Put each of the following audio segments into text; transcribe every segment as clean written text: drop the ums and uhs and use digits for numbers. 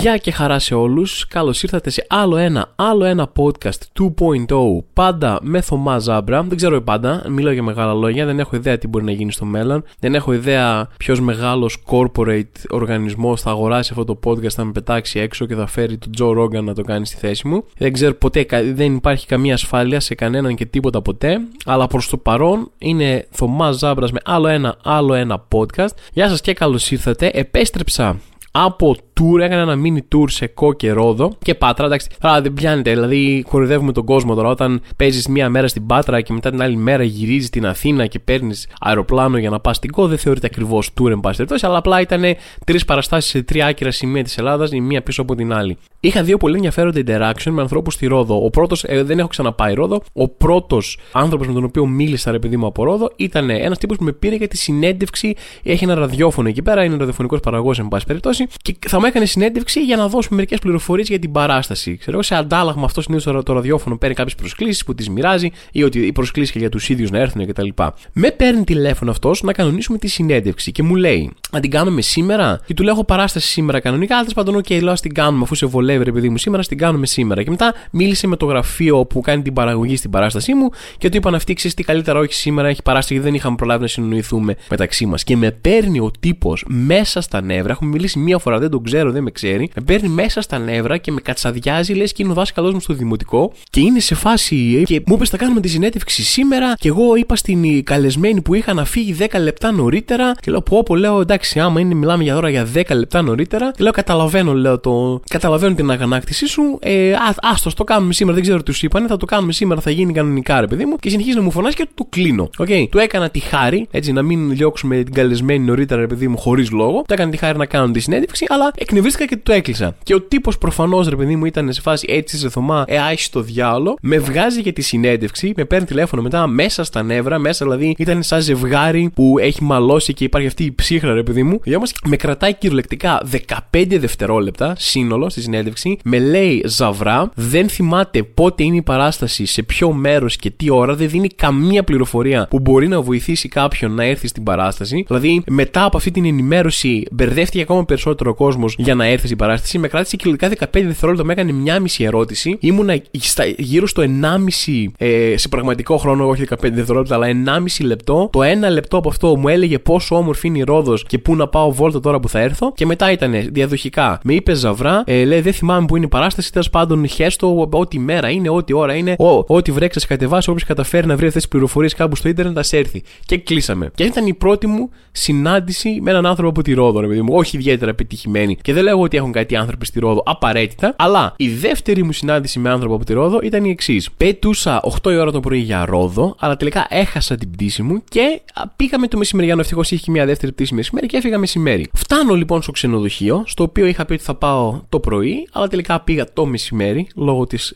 Γεια και χαρά σε όλους, καλώς ήρθατε σε άλλο ένα podcast 2.0, πάντα με Θωμά Ζάμπρα. Δεν ξέρω πάντα, μιλάω για μεγάλα λόγια, δεν έχω ιδέα τι μπορεί να γίνει στο μέλλον. Δεν έχω ιδέα ποιος μεγάλος corporate οργανισμός θα αγοράσει αυτό το podcast, θα με πετάξει έξω και θα φέρει τον Τζο Ρόγκαν να το κάνει στη θέση μου. Δεν ξέρω ποτέ, δεν υπάρχει καμία ασφάλεια σε κανέναν και τίποτα ποτέ. Αλλά προς το παρόν είναι Θωμάς Ζάμπρας με άλλο ένα podcast. Γεια σας και καλώς ήρθατε, επέστρεψα από tour, έκανα ένα mini tour σε Κό και Ρόδο και Πάτρα. Εντάξει, τώρα δεν πιάνετε, δηλαδή κοροϊδεύουμε τον κόσμο τώρα. Όταν παίζεις μία μέρα στην Πάτρα και μετά την άλλη μέρα γυρίζεις στην Αθήνα και παίρνεις αεροπλάνο για να πας στην Κό, δεν θεωρείται ακριβώς tour, εν πάση περιπτώσει, αλλά απλά ήταν τρεις παραστάσεις σε τρία άκυρα σημεία της Ελλάδας, η μία πίσω από την άλλη. Είχα δύο πολύ ενδιαφέροντα interaction με ανθρώπους στη Ρόδο. Ο πρώτος, δεν έχω ξαναπάει Ρόδο. Ο πρώτος άνθρωπος με τον οποίο μίλησα, ρε παιδί μου, από Ρόδο, ήταν ένας τύπος που με πήρε για τη συνέντευξη. Έχει ένα ραδιόφωνο εκεί πέρα, είναι ραδιοφωνικός παραγωγός, εν πάση περιπτώσει, και θα μου έκανε συνέντευξη για να δώσουμε μερικές πληροφορίες για την παράσταση. Ξέρω εγώ, σε αντάλλαγμα αυτό συνήθως το ραδιόφωνο παίρνει κάποιες προσκλήσεις που τις μοιράζει, ή ότι οι προσκλήσεις και για τους ίδιους να έρθουν κτλ. Με παίρνει τηλέφωνο αυτός να κανονίσουμε τη συνέντευξη και μου λέει, να την κάνουμε σήμερα, και του λέω, έχω παράσταση σήμερα κανονικά. Τέλος πάντων, OK, λέω, ας την κάνουμε, αφού σε βολεύει, ρε παιδί μου, σήμερα, ας την κάνουμε σήμερα. Και μετά μίλησε με το γραφείο που κάνει την παραγωγή στην παράστασή μου και του είπαν αυτοί, ξέρεις τι, καλύτερα όχι σήμερα, έχει παράσταση, δεν είχαμε προλάβει να συνεννοηθούμε μεταξύ μας. Και με παίρνει ο τύπος μέσα στα νεύρα, έχουμε μιλήσει μία φορά, δεν τον ξέρω, δεν με ξέρει, με παίρνει μέσα στα νεύρα και με κατσαδιάζει, λες και είναι ο δάσκαλός μου στο δημοτικό, και είναι σε φάση, και μου είπε, θα κάνουμε τη συνέντευξη σήμερα, και εγώ είπα στην καλεσμένη που είχα να φύγει 10 λεπτά νωρίτερα, και λέω, πω, λέω, εντάξει, άμα είναι, μιλάμε για τώρα για 10 λεπτά νωρίτερα, και λέω, καταλαβαίνω την αγανάκτησή σου, άστος, το κάνουμε σήμερα, δεν ξέρω τι τους είπανε, θα το κάνουμε σήμερα, θα γίνει κανονικά, ρε παιδί μου, και συνεχίζει να μου φωνάζει και του κλείνω. Okay. Του έκανα τη χάρη, έτσι, να μην διώξουμε την καλεσμένη νωρίτερα, ρε παιδί μου, χωρίς λόγο, του έκανα τη χάρη να κάνω τη συνέντευξη, αλλά εκνευρίστηκα και το έκλεισα. Και ο τύπος προφανώς, ρε παιδί μου, ήταν σε φάση, έτσι σε Θωμά, άισε το διάολο, με βγάζει για τη συνέντευξη, με παίρνει τηλέφωνο μετά μέσα στα νεύρα, μέσα δηλαδή ήταν σαν ζευγάρι που έχει μαλώσει και υπάρχει αυτή η ψύχρα, ρε παιδί μου. Διόμως με κρατάει κυριολεκτικά 15 δευτερόλεπτα σύνολο στη συνέντευξη, με λέει Ζαβρά, δεν θυμάται πότε είναι η παράσταση, σε ποιο μέρος και τι ώρα, δεν δίνει καμία πληροφορία που μπορεί να βοηθήσει κάποιον να έρθει στην παράσταση. Δηλαδή, μετά από αυτή την ενημέρωση, μπερδεύτηκε ακόμα περισσότερο κόσμο για να έρθει στην παράσταση. Με κράτησε κυριολεκτικά 15 δευτερόλεπτα, με έκανε μία μισή ερώτηση. Ήμουνα γύρω στο 1,5 σε πραγματικό χρόνο, όχι 15 δευτερόλεπτα, αλλά 1,5 λεπτό. Το 1 λεπτό από αυτό μου έλεγε πόσο όμορφη είναι η Ρόδος και πού να πάω βόλτα τώρα που θα έρθω. Και μετά ήταν διαδοχικά. Με είπε Ζαβρά, λέει, δεν θυμάμαι που είναι η παράσταση. Τέλος πάντων, χέστο, ό,τι μέρα είναι, ό,τι ώρα είναι, ό,τι βρέξει, κατεβάσει. Όποιος καταφέρει να βρει αυτές τις πληροφορίες κάπου στο ίντερνετ, α έρθει. Και κλείσαμε. Και ήταν η πρώτη μου συνάντηση με έναν άνθρωπο από τη Ρόδο, ρε παιδί μου. Όχι ιδιαίτερα επιτυχημένη. Και δεν λέω ότι έχουν κάτι άνθρωποι στη Ρόδο απαραίτητα, αλλά η δεύτερη μου συνάντηση με άνθρωπο από τη Ρόδο ήταν η εξής. Πετούσα 8 η ώρα το πρωί για Ρόδο, αλλά τελικά έχασα την πτήση μου και πήγαμε το μεσημεριανό. Ευτυχώς είχε και μια δεύτερη πτήση μεσημέρι και έφυγα μεσημέρι. Φτάνω λοιπόν στο ξενοδοχείο, στο οποίο είχα πει ότι θα πάω το πρωί, αλλά τελικά πήγα το μεσημέρι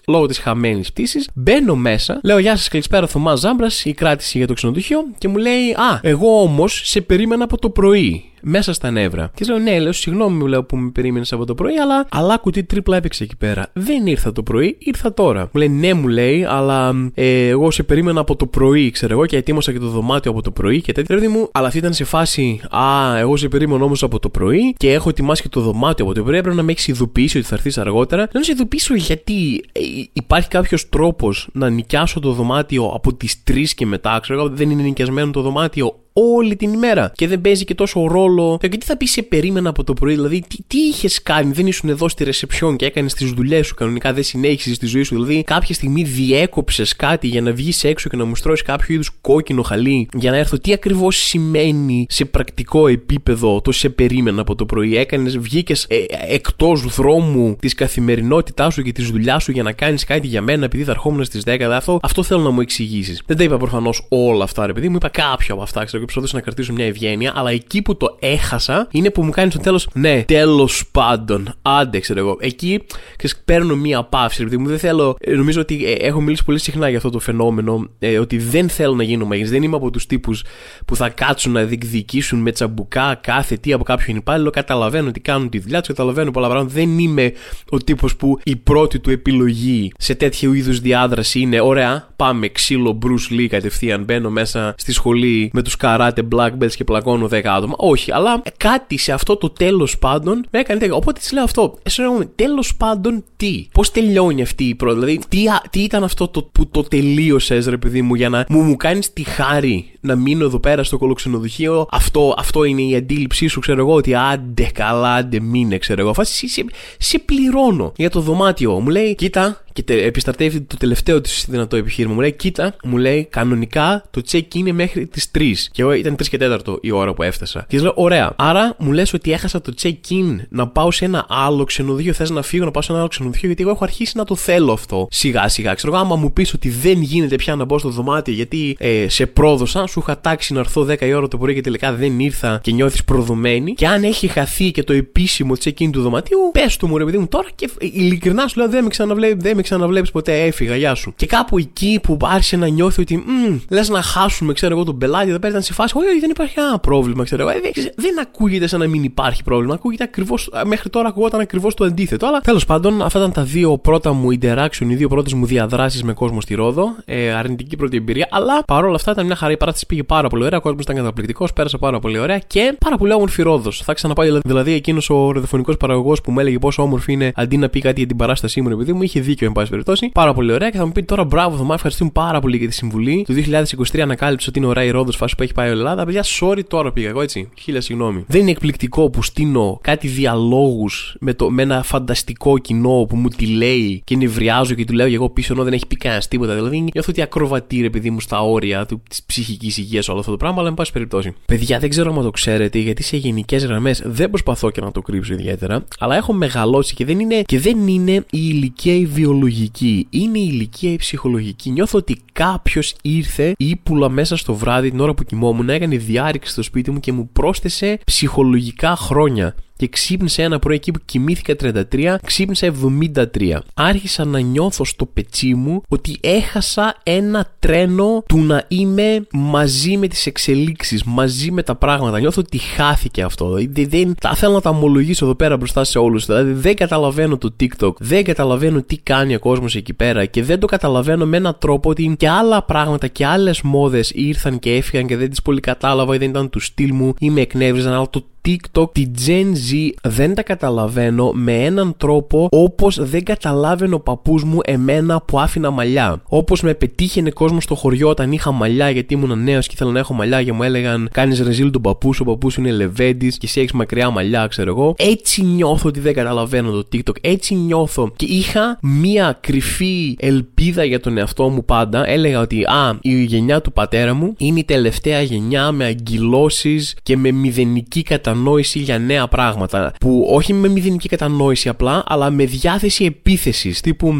λόγω της χαμένης πτήσης. Μπαίνω μέσα, λέω, γεια σας, καλησπέρα, Θωμάς Ζάμπρας, η κράτηση για το ξενοδοχείο, και μου λέει, α, εγώ όμως σε περίμενα από το πρωί. Μέσα στα νεύρα. Και λέω, ναι, λέω, συγγνώμη, μου λέω, που με περίμενες από το πρωί, αλλά κουτί τρίπλα έπαιξε εκεί πέρα. Δεν ήρθα το πρωί, ήρθα τώρα. Μου λέει, ναι, μου λέει, αλλά εγώ σε περίμενα από το πρωί, ξέρω εγώ, και ετοίμασα και το δωμάτιο από το πρωί και τέτοια. Ρε μου, αλλά αυτή ήταν σε φάση, α, εγώ σε περίμενα όμως από το πρωί και έχω ετοιμάσει και το δωμάτιο από το πρωί. Πρέπει να με έχεις ειδοποιήσει ότι θα έρθεις αργότερα. Δεν σε ειδοποιήσω γιατί υπάρχει κάποιος τρόπος να νοικιάσω το δωμάτιο από τις 3 και μετά, ξέρω εγώ, δεν είναι νοικιασμένο το δωμάτιο όλη την ημέρα και δεν παίζει και τόσο ρόλο. Και τι θα πει, σε περίμενα από το πρωί, δηλαδή τι είχες κάνει, δεν ήσουν εδώ στη ρεσεψιόν και έκανες τις δουλειές σου κανονικά, δεν συνέχισες τη ζωή σου, δηλαδή κάποια στιγμή διέκοψες κάτι για να βγεις έξω και να μου στρώσεις κάποιο είδους κόκκινο χαλί για να έρθω. Τι ακριβώς σημαίνει σε πρακτικό επίπεδο το σε περίμενα από το πρωί, βγήκες εκτός δρόμου της καθημερινότητάς σου και της δουλειάς σου για να κάνεις κάτι για μένα επειδή θα ερχόμουν στις 10, αυτό θέλω να μου εξηγήσεις. Δεν τα είπα προφανώς όλα αυτά, ρε παιδί μου, είπα κάποια από αυτά, ξέρω, να κρατήσω μια ευγένεια, αλλά εκεί που το έχασα είναι που μου κάνει στο τέλος, ναι, τέλος πάντων, άντεξε, εγώ. Εκεί παίρνω μια παύση, επειδή μου δεν θέλω, νομίζω ότι έχω μιλήσει πολύ συχνά για αυτό το φαινόμενο, ότι δεν θέλω να γίνω μαγνητής. Δεν είμαι από τους τύπους που θα κάτσουν να διεκδικήσουν με τσαμπουκά κάθε τι από κάποιον υπάλληλο. Καταλαβαίνω ότι κάνουν τη δουλειά τους, καταλαβαίνω πολλά πράγματα. Δεν είμαι ο τύπος που η πρώτη του επιλογή σε τέτοιου είδους διάδραση είναι, ωραία, πάμε ξύλο Bruce Lee κατευθείαν, μπαίνω μέσα στη σχολή με τους ταράτε black belts και πλακώνω 10 άτομα. Όχι, αλλά κάτι σε αυτό το τέλος πάντων με έκανε τέτοιο. Οπότε της λέω αυτό. Τέλος πάντων τι. Πώς τελειώνει αυτή η πρόταση. Δηλαδή, τι ήταν αυτό που το τελείωσες, ρε παιδί μου, για να μου κάνεις τη χάρη να μείνω εδώ πέρα στο κολοξενοδοχείο. Αυτό είναι η αντίληψή σου, ξέρω εγώ, ότι άντε καλά, άντε μείνε, ξέρω εγώ. Φάση, σε πληρώνω για το δωμάτιο. Μου λέει, κοίτα. Και επιστρατεύει το τελευταίο της δυνατό επιχείρημα. Μου λέει, κοίτα, μου λέει, κανονικά το check είναι μέχρι τις 3. Και εγώ ήταν 3 και 4 η ώρα που έφτασα. Και λέω, ωραία. Άρα μου λες ότι έχασα το check-in να πάω σε ένα άλλο ξενοδοχείο. Θες να φύγω να πάω σε ένα άλλο ξενοδοχείο, γιατί εγώ έχω αρχίσει να το θέλω αυτό. Σιγά-σιγά. Ξέρω εγώ, άμα μου πεις ότι δεν γίνεται πια να μπω στο δωμάτιο, γιατί σε πρόδωσα, σου είχα τάξει να έρθω 10 η ώρα το πρωί και τελικά δεν ήρθα και νιώθεις προδομένη. Και αν έχει χαθεί και το επίσημο check-in του δωματίου, πες του μου, ρε παιδί μου τώρα και ειλικρινά σου λέω, δεν με ξαναβλέπεις ποτέ, έφυγα, γεια σου. Και κάπου εκεί που άρχισε να νιώθει ότι λες να χάσουμε, ξέρω εγώ, τον πελάτη εδώ πέρα, ήταν σε φάση, όχι, δεν υπάρχει κανένα πρόβλημα, ξέρω εγώ. Δεν ακούγεται σαν να μην υπάρχει πρόβλημα, ακούγεται ακριβώς, μέχρι τώρα ακούγονταν ακριβώς το αντίθετο. Αλλά τέλος πάντων, αυτά ήταν τα δύο πρώτα μου interaction, οι δύο πρώτες μου διαδράσεις με κόσμο στη Ρόδο. Αρνητική πρώτη εμπειρία, αλλά παρόλα αυτά ήταν μια χαρά. Η παράσταση πήγε πάρα πολύ ωραία, ο κόσμος ήταν καταπληκτικός, πέρασε πάρα πολύ ωραία και πάρα πολύ όμορφη Ρόδος. Θα ξαναπάει δηλαδή εκείνος ο ραδιοφωνικός παραγωγός που μου έλεγε πόσο όμορφη είναι, αντί να πει κάτι για την παράστασή μου, επειδή μου είχε δίκιο. Εν πάση περιπτώσει, πάρα πολύ ωραία, και θα μου πείτε τώρα μπράβο Θωμά, ευχαριστούμε πάρα πολύ για τη συμβουλή. Το 2023 ανακάλυψε ότι είναι ωραία η Ρόδος, φάση που έχει πάει η Ελλάδα. Παιδιά, sorry, τώρα πήγα εγώ έτσι. Χίλια συγγνώμη. Δεν είναι εκπληκτικό που στείνω κάτι διαλόγους με ένα φανταστικό κοινό που μου τη λέει και νευριάζω και του λέω και εγώ πίσω, ενώ δεν έχει πει κανένας τίποτα. Δηλαδή νιώθω ότι ακροβατήρε, επειδή μου στα όρια τη ψυχική υγεία όλο αυτό το πράγμα, αλλά εν πάση περιπτώσει. Παιδιά, δεν ξέρω αν το ξέρετε, γιατί σε γενικές γραμμές δεν προσπαθώ και να το κρύψω ιδιαίτερα, αλλά έχω μεγαλώσει και δεν είναι η ηλικία η βιολογική, είναι η ηλικία η ψυχολογική. Νιώθω ότι κάποιος ήρθε ύπουλα μέσα στο βράδυ την ώρα που κοιμόμουν, έκανε διάρρηξη στο σπίτι μου και μου πρόσθεσε ψυχολογικά χρόνια. Και ξύπνησα ένα πρωί εκεί που κοιμήθηκα 33, ξύπνησα 73. Άρχισα να νιώθω στο πετσί μου ότι έχασα ένα τρένο του να είμαι μαζί με τις εξελίξεις, μαζί με τα πράγματα. Νιώθω ότι χάθηκε αυτό. Θα θέλω να τα ομολογήσω εδώ πέρα μπροστά σε όλους. Δηλαδή δεν καταλαβαίνω το TikTok, δεν καταλαβαίνω τι κάνει ο κόσμος εκεί πέρα και δεν το καταλαβαίνω με έναν τρόπο ότι και άλλα πράγματα και άλλες μόδες ήρθαν και έφυγαν και δεν τις πολύ κατάλαβα ή δεν ήταν του στυλ μου ή με εκνεύριζαν, αλλά το TikTok, τη Gen Z δεν τα καταλαβαίνω με έναν τρόπο όπως δεν καταλάβαινε ο παππούς μου εμένα που άφηνα μαλλιά. Όπως με πετύχαινε κόσμο στο χωριό όταν είχα μαλλιά, γιατί ήμουν νέος και ήθελα να έχω μαλλιά και μου έλεγαν κάνεις ρεζίλ τον παππού σου, ο παππούς σου είναι λεβέντης και εσύ έχεις μακριά μαλλιά, ξέρω εγώ. Έτσι νιώθω ότι δεν καταλαβαίνω το TikTok, έτσι νιώθω. Και είχα μία κρυφή ελπίδα για τον εαυτό μου πάντα. Έλεγα ότι η γενιά του πατέρα μου είναι η τελευταία γενιά με αγγυλώσεις και με μηδενική κατανόηση για νέα πράγματα. Που όχι με μηδενική κατανόηση απλά, αλλά με διάθεση επίθεσης. Τύπου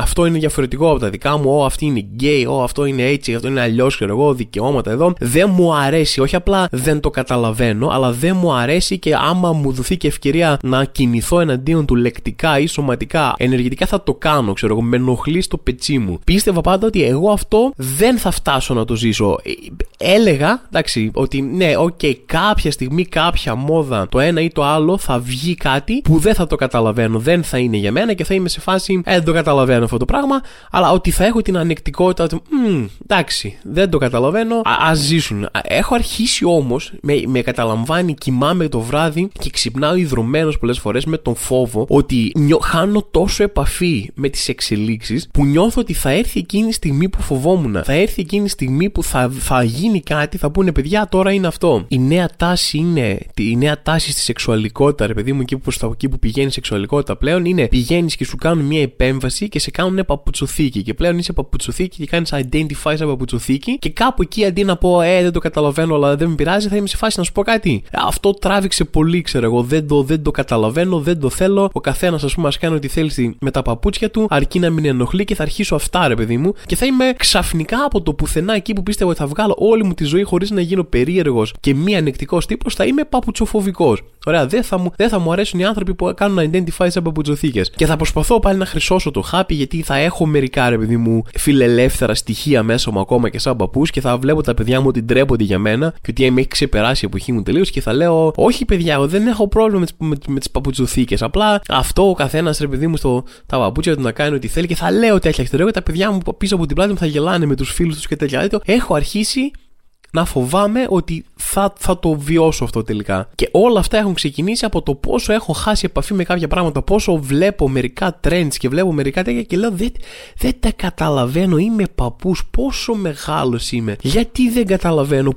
αυτό είναι διαφορετικό από τα δικά μου, αυτή είναι γκέι, αυτό είναι έτσι, αυτό είναι αλλιώς, ξέρω εγώ, δικαιώματα εδώ. Δεν μου αρέσει, όχι απλά δεν το καταλαβαίνω, αλλά δεν μου αρέσει και άμα μου δοθεί και ευκαιρία να κινηθώ εναντίον του λεκτικά ή σωματικά, ενεργητικά θα το κάνω, ξέρω εγώ. Με ενοχλεί στο πετσί μου. Πίστευα πάντα ότι εγώ αυτό δεν θα φτάσω να το ζήσω. Έλεγα, εντάξει, ότι ναι, okay, κάποια στιγμή, κάποια μόδα, το ένα ή το άλλο, θα βγει κάτι που δεν θα το καταλαβαίνω, δεν θα είναι για μένα και θα είμαι σε φάση δεν το καταλαβαίνω αυτό το πράγμα, αλλά ότι θα έχω την ανεκτικότητα ότι εντάξει, δεν το καταλαβαίνω, ας ζήσουν. Έχω αρχίσει όμως, με καταλαμβάνει, κοιμάμαι το βράδυ και ξυπνάω ιδρωμένος πολλές φορές με τον φόβο ότι χάνω τόσο επαφή με τις εξελίξεις που νιώθω ότι θα έρθει εκείνη η στιγμή που φοβόμουν, θα έρθει εκείνη η στιγμή που θα γίνει κάτι, θα πούνε παιδιά τώρα είναι αυτό. Η νέα τάση είναι η νέα τάση στη σεξουαλικότητα, ρε παιδί μου, εκεί που πηγαίνει η σεξουαλικότητα πλέον είναι πηγαίνεις και σου κάνουν μια επέμβαση και σε κάνουν παπουτσοθήκη. Και πλέον είσαι παπουτσοθήκη και κάνεις identify σαν παπουτσοθήκη. Και κάπου εκεί αντί να πω δεν το καταλαβαίνω, αλλά δεν με πειράζει, θα είμαι σε φάση να σου πω κάτι. Αυτό τράβηξε πολύ, ξέρω εγώ. Δεν το καταλαβαίνω, δεν το θέλω. Ο καθένας, ας πούμε, ας κάνει ό,τι θέλει με τα παπούτσια του, αρκεί να μην ενοχλεί και θα αρχίσω αυτά, ρε παιδί μου. Και θα είμαι ξαφνικά από το πουθενά εκεί που πίστευα ότι θα βγάλω όλη μου τη ζωή χωρίς να γίνω περίεργος και μη ανεκτικός τύπος, θα είμαι παπουτσοφοβικός. Ωραία, δεν θα μου αρέσουν οι άνθρωποι που κάνουν identify σαν παπουτσοθήκες. Και θα προσπαθώ πάλι να χρυσώσω το χάπι, γιατί θα έχω μερικά, ρε παιδί μου, φιλελεύθερα στοιχεία μέσα μου ακόμα και σαν παππούς, και θα βλέπω τα παιδιά μου ότι ντρέπονται για μένα και ότι με έχει ξεπεράσει η εποχή μου τελείως. Και θα λέω, όχι παιδιά, δεν έχω πρόβλημα με τις παπουτσοθήκες. Απλά αυτό ο καθένας, ρε παιδί μου, τα παπούτσια του να κάνει ό,τι θέλει. Και θα λέω τέτοια εξωτερικά, τα παιδιά μου πίσω από την πλάτη μου θα γελάνε με τους φίλους τους και τέτοια. Έχω αρχίσει να φοβάμαι ότι θα το βιώσω αυτό τελικά. Και όλα αυτά έχουν ξεκινήσει από το πόσο έχω χάσει επαφή με κάποια πράγματα, πόσο βλέπω μερικά trends και βλέπω μερικά τέτοια και λέω δεν τα καταλαβαίνω, είμαι παππούς, πόσο μεγάλος είμαι, γιατί δεν καταλαβαίνω,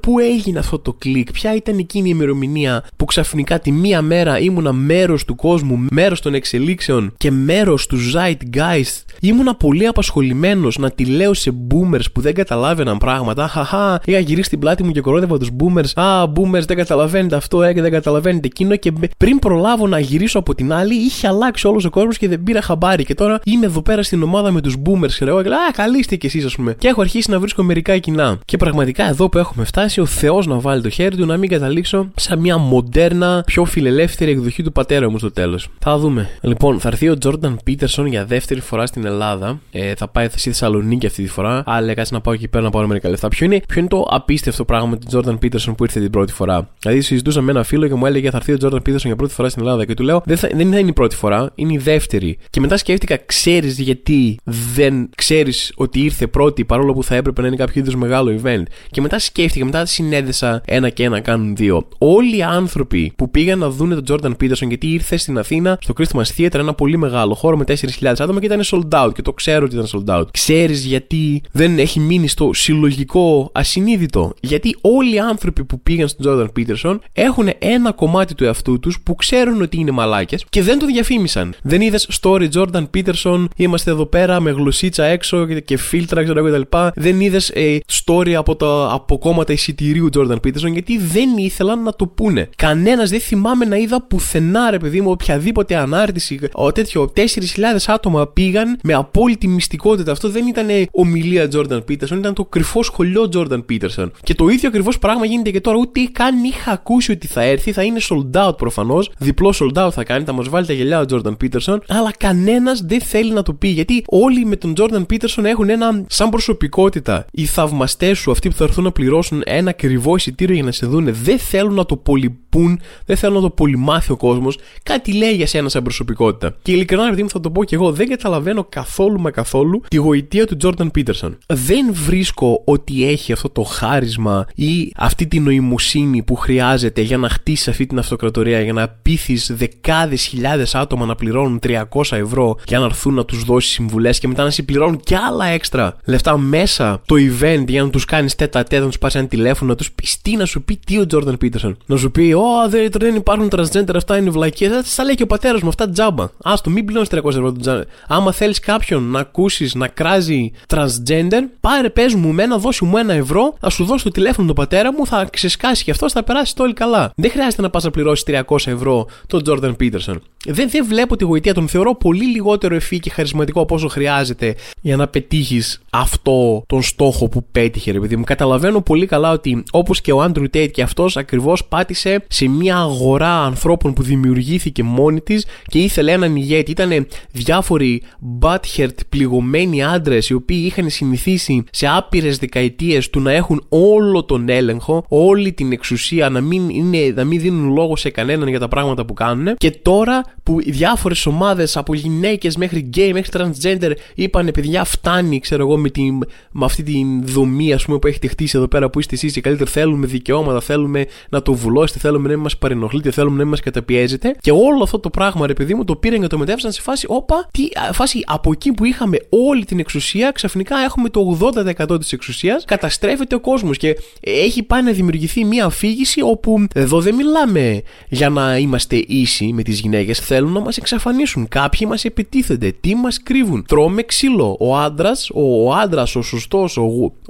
πού έγινε αυτό το κλικ, ποια ήταν εκείνη η ημερομηνία που ξαφνικά τη μία μέρα ήμουνα μέρος του κόσμου, μέρος των εξελίξεων και μέρος του Zeitgeist. Ήμουνα πολύ απασχολημένος να τη λέω σε boomers που δεν καταλάβαιναν πράγματα, χαχά, είχα γυρίσει την πλάτη μου και κορόδευα τους boomers, boomers δεν καταλαβαίνετε αυτό, δεν καταλαβαίνετε εκείνο, και πριν προλάβω να γυρίσω από την άλλη είχε αλλάξει όλος ο κόσμος και δεν πήρα χαμπάρι και τώρα είμαι εδώ πέρα στην ομάδα με τους boomers και λέω καλή είστε κι εσείς, ας πούμε, και έχω αρχίσει να βρίσκω μερικά κοινά. Και πραγματικά εδώ που έχουμε φτάσει, ο Θεός να βάλει το χέρι του να μην καταλήξω σαν μια μοντέρνα, πιο φιλελεύθερη εκδοχή του πατέρα μου στο τέλος. Θα δούμε. Λοιπόν, θα έρθει ο Jordan Peterson για δεύτερη φορά στην Ελλάδα, θα πάει στη Θεσσαλονίκη αυτή τη φορά, αλλά κάτσε να πάω εκεί πέρα να πάρω μερικά λεφτά. Ποιο είναι το απίστευτο πράγμα με τον Jordan Peterson που ήρθε την πρώτη φορά? Δηλαδή, συζητούσα με ένα φίλο και μου έλεγε θα έρθει ο Jordan Peterson για πρώτη φορά στην Ελλάδα και του λέω δεν θα είναι η πρώτη φορά, είναι η δεύτερη. Και μετά σκέφτηκα, ξέρεις γιατί δεν ξέρεις ότι ήρθε πρώτη, παρόλο που θα έπρεπε να είναι κάποιο είδους μεγάλο event? Και μετά σκέφτηκα, μετά συνέδεσα ένα και ένα κάνουν δύο. Όλοι οι άνθρωποι που πήγαν να δουν τον Jordan Peterson, γιατί ήρθε στην Αθήνα στο Christmas Theater, ένα πολύ μεγάλο χώρο με 4.000 άτομα και ήταν sold out, και το ξέρω ότι ήταν sold out. Ξέρεις γιατί δεν έχει μείνει στο συλλογικό ασυνείδητο? Γιατί όλοι οι άνθρωποι που πήγαν στον Jordan Peterson έχουν ένα κομμάτι του εαυτού τους που ξέρουν ότι είναι μαλάκες και δεν το διαφήμισαν. Δεν είδες story Jordan Peterson, είμαστε εδώ πέρα με γλωσσίτσα έξω και φίλτρα κτλ. Δεν είδες story από κόμματα εισιτηρίου Jordan Peterson, γιατί δεν ήθελαν να το πούνε. Κανένας, δεν θυμάμαι να είδα πουθενά, ρε παιδί μου, οποιαδήποτε ανάρτηση, τέτοιο. 4.000 άτομα πήγαν με απόλυτη μυστικότητα. Αυτό δεν ήταν ομιλία Jordan Peterson, ήταν το κρυφό σχολείο Jordan Peterson. Και το ίδιο ακριβώς πράγμα γίνεται και τώρα. Ούτε καν είχα ακούσει ότι θα έρθει, θα είναι sold out προφανώς. Διπλό sold out θα κάνει, θα μας βάλει τα γελιά ο Jordan Peterson. Αλλά κανένας δεν θέλει να το πει, γιατί όλοι με τον Jordan Peterson έχουν ένα σαν προσωπικότητα. Οι θαυμαστές σου, αυτοί που θα έρθουν να πληρώσουν ένα ακριβό εισιτήριο για να σε δούνε, δεν θέλουν να το πολυπούν, δεν θέλουν να το πολυμάθει ο κόσμος. Κάτι λέει για σένα σαν προσωπικότητα. Και ειλικρινά, επειδή μου θα το πω κι εγώ, δεν καταλαβαίνω καθόλου μα καθόλου τη γοητεία του Jordan Peterson. Δεν βρίσκω ότι έχει αυτό το χάρισμα ή αυτή τη νοημοσύνη που χρειάζεται για να χτίσει αυτή την αυτοκρατορία, για να πείθεις δεκάδες χιλιάδες άτομα να πληρώνουν 300 ευρώ για να έρθουν να τους δώσεις συμβουλές και μετά να σε πληρώνουν κι άλλα έξτρα λεφτά μέσα το event για να τους κάνεις τέτα-τέτα, να τους πάρεις ένα τηλέφωνο, να τους πεις τι, να σου πει τι ο Jordan Peterson. Να σου πει δεν υπάρχουν transgender, αυτά είναι βλακίες. Θα λέει και ο πατέρας μου, αυτά τζάμπα. Άστο, μην πληρώνεις 300 ευρώ. Άμα θέλεις κάποιον να ακούσεις να κράζει transgender, πάρε, πες μου εμένα, δώσου μου 1 ευρώ, θα σου δώσω το τηλέφωνο του πατέρα μου, θα ξεσκάσει και αυτός, θα περάσει το όλοι καλά. Δεν χρειάζεται να πας να πληρώσεις 300 ευρώ τον Jordan Peterson. Δεν βλέπω τη γοητεία, τον θεωρώ πολύ λιγότερο ευφύ και χαρισματικό από όσο χρειάζεται για να πετύχεις αυτό τον στόχο που πέτυχε, ρε παιδί μου. Καταλαβαίνω πολύ καλά ότι όπως και ο Andrew Tate, και αυτός ακριβώς πάτησε σε μια αγορά ανθρώπων που δημιουργήθηκε μόνη της και ήθελε έναν ηγέτη. Ήταν διάφοροι butthurt πληγωμένοι άντρες οι οποίοι είχαν συνηθίσει σε άπειρες δεκαετίες του να έχουν όλο τον έλεγχο, όλη την εξουσία, να μην δίνουν λόγο σε κανέναν για τα πράγματα που κάνουν. Και τώρα που οι διάφορες ομάδες, από γυναίκες μέχρι gay μέχρι transgender, είπανε παιδιά φτάνει, ξέρω εγώ, με αυτή τη δομή, ας πούμε, που έχετε χτίσει εδώ πέρα που είστε εσείς, και καλύτερα θέλουμε δικαιώματα, θέλουμε να το βουλώσετε, θέλουμε να μην μας παρενοχλείτε, θέλουμε να μην μας καταπιέζετε. Και όλο αυτό το πράγμα, ρε παιδί μου, το πήραν και το μετέφεραν σε φάση, φάση από εκεί που είχαμε όλη την εξουσία, ξαφνικά έχουμε το 80% της εξουσίας, καταστρέφεται ο κόσμος και έχει πάει να δημιουργηθεί μια αφήγηση όπου εδώ δεν μιλάμε για να είμαστε ίσοι με τις γυναίκες, θέλουν να μας εξαφανίσουν. Κάποιοι μας επιτίθενται, τι μας κρύβουν, τρώμε ξύλο. Ο άντρας, ο σωστός,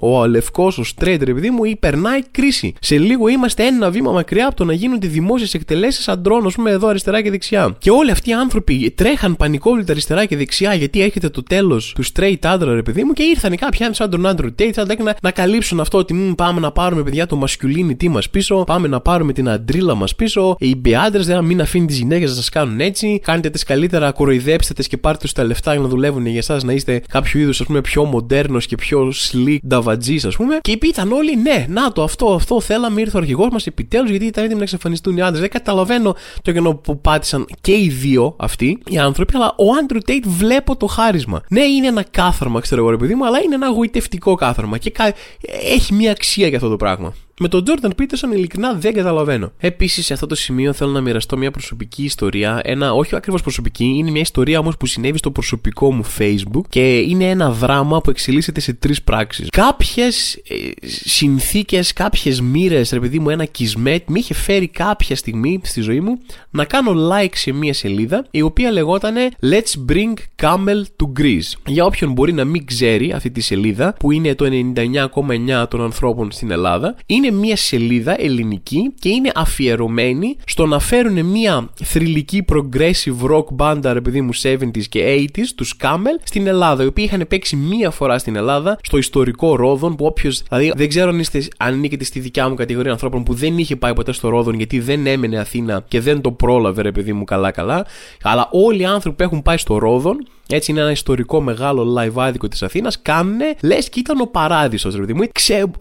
ο λευκός, ο straight, ρε παιδί μου, περνάει κρίση. Σε λίγο είμαστε ένα βήμα μακριά από το να γίνονται δημόσιες εκτελέσεις αντρών, ας πούμε, εδώ αριστερά και δεξιά. Και όλοι αυτοί οι άνθρωποι τρέχαν πανικόβλητα αριστερά και δεξιά γιατί έρχεται το τέλος του straight άντρα, ρε παιδί μου, και ήρθαν κάποιοι άνθρωποι σαν τον Andrew Tate να καλύψουν αυτό ότι πάμε να πάρουμε, παιδιά, το masculinity μας πίσω, πάμε να πάρουμε την αντρίλα μας πίσω, οι μπεάντρες, δεν μην αφήνει τις γυναίκες να σας κάνουν δουλεύουν έτσι. Κάντε τις καλύτερα, κοροϊδέψτε τις και πάρτε τους τα λεφτά για να δουλεύουν για εσάς, να είστε κάποιο είδους, ας πούμε, πιο μοντέρνος και πιο sleek νταβατζής, ας πούμε. Και ήταν όλοι, ναι, να το, αυτό θέλαμε, ήρθε ο αρχηγός μας επιτέλους, γιατί ήταν έτοιμοι να εξαφανιστούν οι άντρες. Δεν καταλαβαίνω το κενό που πάτησαν και οι δύο αυτοί οι άνθρωποι, αλλά ο Άντρου Τέιτ βλέπω το χάρισμα. Ναι, είναι ένα κάθαρμα, ξέρω εγώ, ρε παιδί μου, αλλά είναι ένα αγωιτευτικό κάθαρμα και έχει μια αξία για αυτό το πράγμα. Με τον Jordan Peterson ειλικρινά δεν καταλαβαίνω. Επίσης, σε αυτό το σημείο θέλω να μοιραστώ μια προσωπική ιστορία. Ένα, όχι ακριβώς προσωπική, είναι μια ιστορία όμως που συνέβη στο προσωπικό μου Facebook και είναι ένα δράμα που εξελίσσεται σε τρεις πράξεις. Κάποιες συνθήκες, κάποιες μοίρες, ρε παιδί μου, ένα κισμέτ, με είχε φέρει κάποια στιγμή στη ζωή μου να κάνω like σε μια σελίδα η οποία λεγότανε Let's Bring Camel to Greece. Για όποιον μπορεί να μην ξέρει αυτή τη σελίδα, που είναι το 99,9% των ανθρώπων στην Ελλάδα, είναι μια σελίδα ελληνική και είναι αφιερωμένη στο να φέρουν μια θρυλική progressive rock μπάντα, ρε παιδί μου, 70s και 80s, τους Camel, στην Ελλάδα, οι οποίοι είχαν παίξει μία φορά στην Ελλάδα στο ιστορικό Ρόδον, που όποιος, δηλαδή δεν ξέρω αν ανήκετε στη δικιά μου κατηγορία ανθρώπων που δεν είχε πάει ποτέ στο Ρόδον γιατί δεν έμενε Αθήνα και δεν το πρόλαβε, ρε παιδί μου, καλά, αλλά όλοι οι άνθρωποι που έχουν πάει στο Ρόδον, έτσι, είναι ένα ιστορικό μεγάλο live άδικο της Αθήνας, κάνουνε λες και ήταν ο παράδεισος, ρε παιδί μου.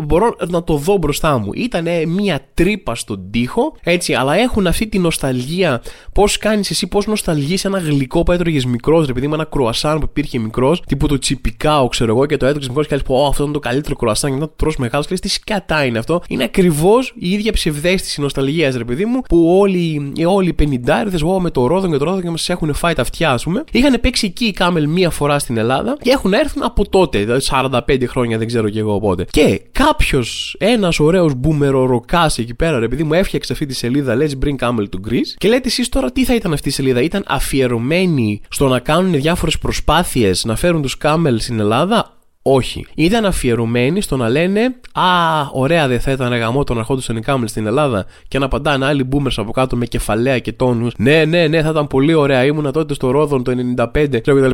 Μπορώ να το δω μπροστά μου. Ήτανε μια τρύπα στον τοίχο, έτσι, αλλά έχουν αυτή τη νοσταλγία. Πώς κάνεις εσύ, πώς νοσταλγείς ένα γλυκό που έτρωγες μικρός, ρε παιδί μου, ένα κρουασάν που υπήρχε μικρός, τύπου το τσιπικάο, ξέρω εγώ, και το έτρωγες μικρός και λες, πω, αυτό ήταν το καλύτερο κρουασάν, και να το τρως μεγάλο και λες, τι σκατά είναι αυτό. Είναι ακριβώς η ίδια ψευδαίσθηση νοσταλγίας, ρε παιδί μου, που όλοι οι πενιντάριδες, εγώ με το Ρόδον και το Ρόδον και μας έχουν φάει τα αυτιά, ας πούμε, είχαν παίξει εκεί Κάμελ μία φορά στην Ελλάδα και έχουν έρθει από τότε, δηλαδή 45 χρόνια, δεν ξέρω και εγώ πότε. Και κάποιος, ένας ωραίος μπουμεροροκάς εκεί πέρα, επειδή μου έφτιαξε αυτή τη σελίδα Let's Bring Camel to Greece, και λέτε εσείς τώρα τι θα ήταν αυτή η σελίδα, ήταν αφιερωμένη στο να κάνουν διάφορες προσπάθειες να φέρουν τους Κάμελ στην Ελλάδα? Όχι. Ήταν αφιερωμένοι στο να λένε «Α, ωραία, δεν θα ήταν γαμό τον αρχόντουσαν οι Κάμελ στην Ελλάδα?» και να απαντάνε άλλοι boomers από κάτω με κεφαλαία και τόνους «Ναι, θα ήταν πολύ ωραία, ήμουνα τότε στο Ρόδον το 95» κτλ.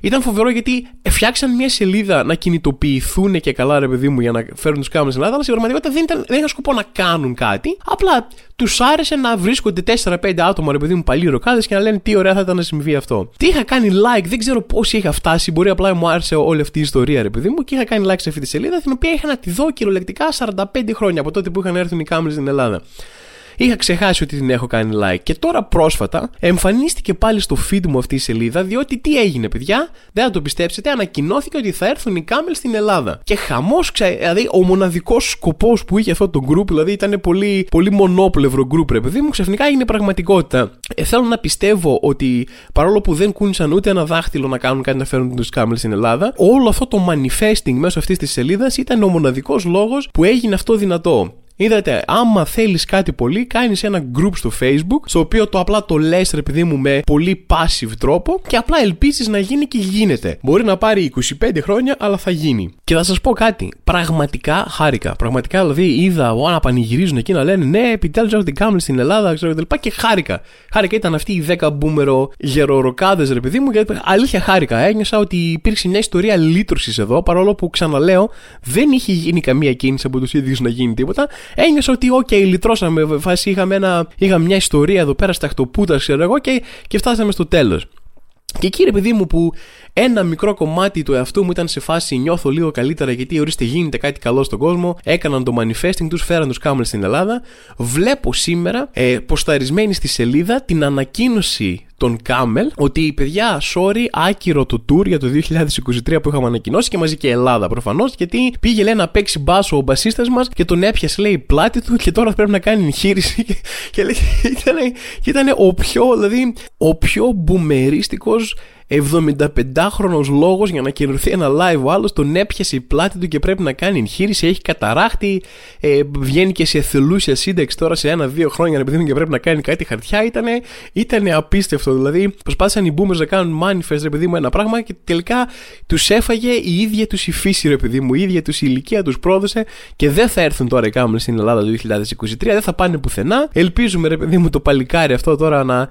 Ήταν φοβερό, γιατί φτιάξαν μια σελίδα να κινητοποιηθούν και καλά, ρε παιδί μου, για να φέρουν τους Κάμελ στην Ελλάδα, αλλά στην πραγματικότητα δεν είχαν σκοπό να κάνουν κάτι, απλά τους άρεσε να βρίσκονται 4-5 άτομα, ρε παιδί μου, παλιοί ροκάδες και να λένε «Τι ωραία θα ήταν να συμβεί αυτό». Τι είχα κάνει like, δεν ξέρω πώς είχα φτάσει, μπορεί απλά μου άρεσε όλη αυτή η ιστορία, ρε παιδί μου, και είχα κάνει like σε αυτή τη σελίδα, την οποία είχα να τη δω κυριολεκτικά 45 χρόνια από τότε που είχαν έρθει οι Camel στην Ελλάδα. Είχα ξεχάσει ότι την έχω κάνει like. Και τώρα πρόσφατα εμφανίστηκε πάλι στο feed μου αυτή η σελίδα, διότι τι έγινε, παιδιά, δεν θα το πιστέψετε, ανακοινώθηκε ότι θα έρθουν οι Camel στην Ελλάδα. Και χαμός, δηλαδή ο μοναδικός σκοπός που είχε αυτό το group, δηλαδή ήταν πολύ, πολύ μονόπλευρο group, ρε παιδί μου, ξαφνικά έγινε πραγματικότητα. Θέλω να πιστεύω ότι παρόλο που δεν κούνησαν ούτε ένα δάχτυλο να κάνουν κάτι να φέρουν τους Camel στην Ελλάδα, όλο αυτό το manifesting μέσω αυτής της σελίδας ήταν ο μοναδικός λόγος που έγινε αυτό δυνατό. Είδατε, άμα θέλεις κάτι πολύ, κάνεις ένα group στο Facebook, στο οποίο το απλά το λες, ρε παιδί μου, με πολύ passive τρόπο και απλά ελπίζεις να γίνει και γίνεται. Μπορεί να πάρει 25 χρόνια, αλλά θα γίνει. Και θα σας πω κάτι, πραγματικά χάρηκα. Πραγματικά, δηλαδή, είδα να πανηγυρίζουν εκεί, να λένε «Ναι, επιτέλους έχω την Camel στην Ελλάδα», ξέρω κτλ. Και χάρηκα. Χάρηκα, ήταν αυτοί οι 10 μπούμερο γεροροκάδες, ρε παιδί μου, γιατί αλήθεια χάρηκα. Ένιωσα ότι υπήρξε μια ιστορία λύτρωσης εδώ, παρόλο που ξαναλέω, δεν είχε γίνει καμία κίνηση από τους ίδιους να γίνει τίποτα. Ένιωσα ότι, OK, λυτρώσαμε. Φάση είχαμε μια ιστορία εδώ πέρα στα χτωπούτα, ξέρω εγώ, και φτάσαμε στο τέλος. Και εκεί, ρε παιδί μου, που ένα μικρό κομμάτι του εαυτού μου ήταν σε φάση νιώθω λίγο καλύτερα, γιατί ορίστε γίνεται κάτι καλό στον κόσμο, έκαναν το manifesting τους, φέραν τους Camel στην Ελλάδα, βλέπω σήμερα ποσταρισμένη στη σελίδα την ανακοίνωση των Camel ότι, παιδιά, sorry, άκυρο το tour για το 2023 που είχαμε ανακοινώσει, και μαζί και Ελλάδα προφανώς, γιατί πήγε, λέει, να παίξει μπάσο ο μπασίστας μας και τον έπιασε, λέει, η πλάτη του, και τώρα πρέπει να κάνει εγχείρηση. Και λέει, ήταν ο πιο μπουμερίστικος 75χρονος λόγος για να κερδοθεί ένα live. Ο άλλος τον έπιασε η πλάτη του και πρέπει να κάνει εγχείρηση. Έχει καταράχτη, βγαίνει και σε θελούσια σύνταξη τώρα σε 1-2 χρόνια, επειδή μου, και πρέπει να κάνει κάτι χαρτιά. Ήτανε απίστευτο. Δηλαδή, προσπάθησαν οι boomers να κάνουν manifest, επειδή μου, ένα πράγμα, και τελικά τους έφαγε η ίδια τους η φύση, ρε παιδί μου, η ίδια τους η ηλικία τους πρόδωσε, και δεν θα έρθουν τώρα οι Camel στην Ελλάδα το 2023, δεν θα πάνε πουθενά. Ελπίζουμε, ρε παιδί μου, το παλικάρι αυτό τώρα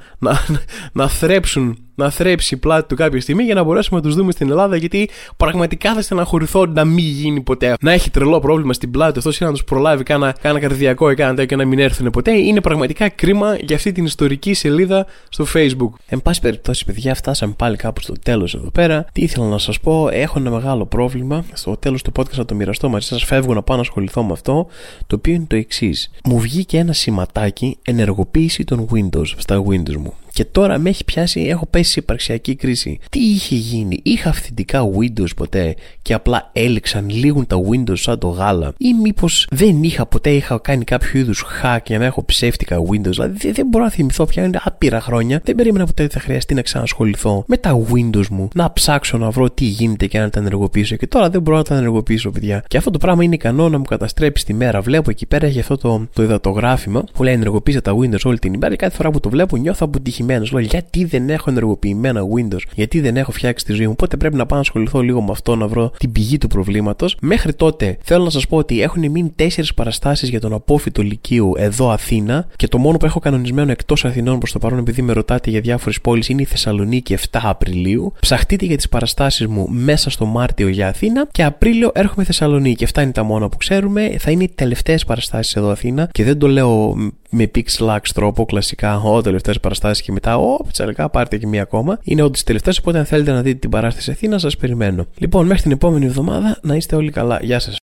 να θρέψει πλάτη του κάποια στιγμή για να μπορέσουμε να τους δούμε στην Ελλάδα, γιατί πραγματικά θα στεναχωρηθώ να μην γίνει ποτέ. Να έχει τρελό πρόβλημα στην πλάτη αυτός ή να τους προλάβει κάνα καρδιακό ή κάνα τέτοιο και να μην έρθουν ποτέ. Είναι πραγματικά κρίμα για αυτή την ιστορική σελίδα στο Facebook. Εν πάση περιπτώσει, παιδιά, φτάσαμε πάλι κάπου στο τέλος εδώ πέρα. Τι ήθελα να σας πω, έχω ένα μεγάλο πρόβλημα. Στο τέλος του podcast θα το μοιραστώ μαζί σας. Φεύγω να πάω να ασχοληθώ με αυτό, το οποίο είναι το εξής. Μου βγήκε ένα σηματάκι ενεργοποίηση των Windows στα Windows μου. Και τώρα με έχει πιάσει, έχω πέσει σε υπαρξιακή κρίση. Τι είχε γίνει, είχα αυθεντικά Windows ποτέ και απλά έλεξαν, λήγουν τα Windows σαν το γάλα? Ή μήπως δεν είχα ποτέ, είχα κάνει κάποιο είδους hack για να έχω ψεύτικα Windows? Δηλαδή δεν μπορώ να θυμηθώ πια, είναι άπειρα χρόνια. Δεν περίμενα ποτέ ότι θα χρειαστεί να ξανασχοληθώ με τα Windows μου, να ψάξω να βρω τι γίνεται και να τα ενεργοποιήσω. Και τώρα δεν μπορώ να τα ενεργοποιήσω, παιδιά. Και αυτό το πράγμα είναι ικανό να μου καταστρέψει τη μέρα. Βλέπω εκεί πέρα για αυτό το υδατογράφημα που λέει ενεργοποίησα τα Windows όλη την ημέρα. Και κάθε φορά που το βλέπω νιώθω αποτυχημένο. Λέω, γιατί δεν έχω ενεργοποιημένα Windows, γιατί δεν έχω φτιάξει τη ζωή μου. Οπότε πρέπει να πάω να ασχοληθώ λίγο με αυτό, να βρω την πηγή του προβλήματος. Μέχρι τότε θέλω να σας πω ότι έχουν μείνει 4 παραστάσεις για τον απόφοιτο Λυκείου εδώ Αθήνα. Και το μόνο που έχω κανονισμένο εκτός Αθηνών προς το παρόν, επειδή με ρωτάτε για διάφορες πόλεις, είναι η Θεσσαλονίκη 7 Απριλίου. Ψαχτείτε για τις παραστάσεις μου μέσα στο Μάρτιο για Αθήνα και Απρίλιο έρχομαι Θεσσαλονίκη. Αυτά είναι τα μόνα που ξέρουμε. Θα είναι οι τελευταίες παραστάσεις εδώ Αθήνα και δεν το λέω με πίξλαξ τρόπο, κλασικά, τελευταίες παραστάσεις και μετά, πιτσαλικά, πάρτε και μία ακόμα. Είναι όντως τελευταίες, οπότε αν θέλετε να δείτε την παράσταση Αθήνα, σας περιμένω. Λοιπόν, μέχρι την επόμενη εβδομάδα, να είστε όλοι καλά. Γεια σας.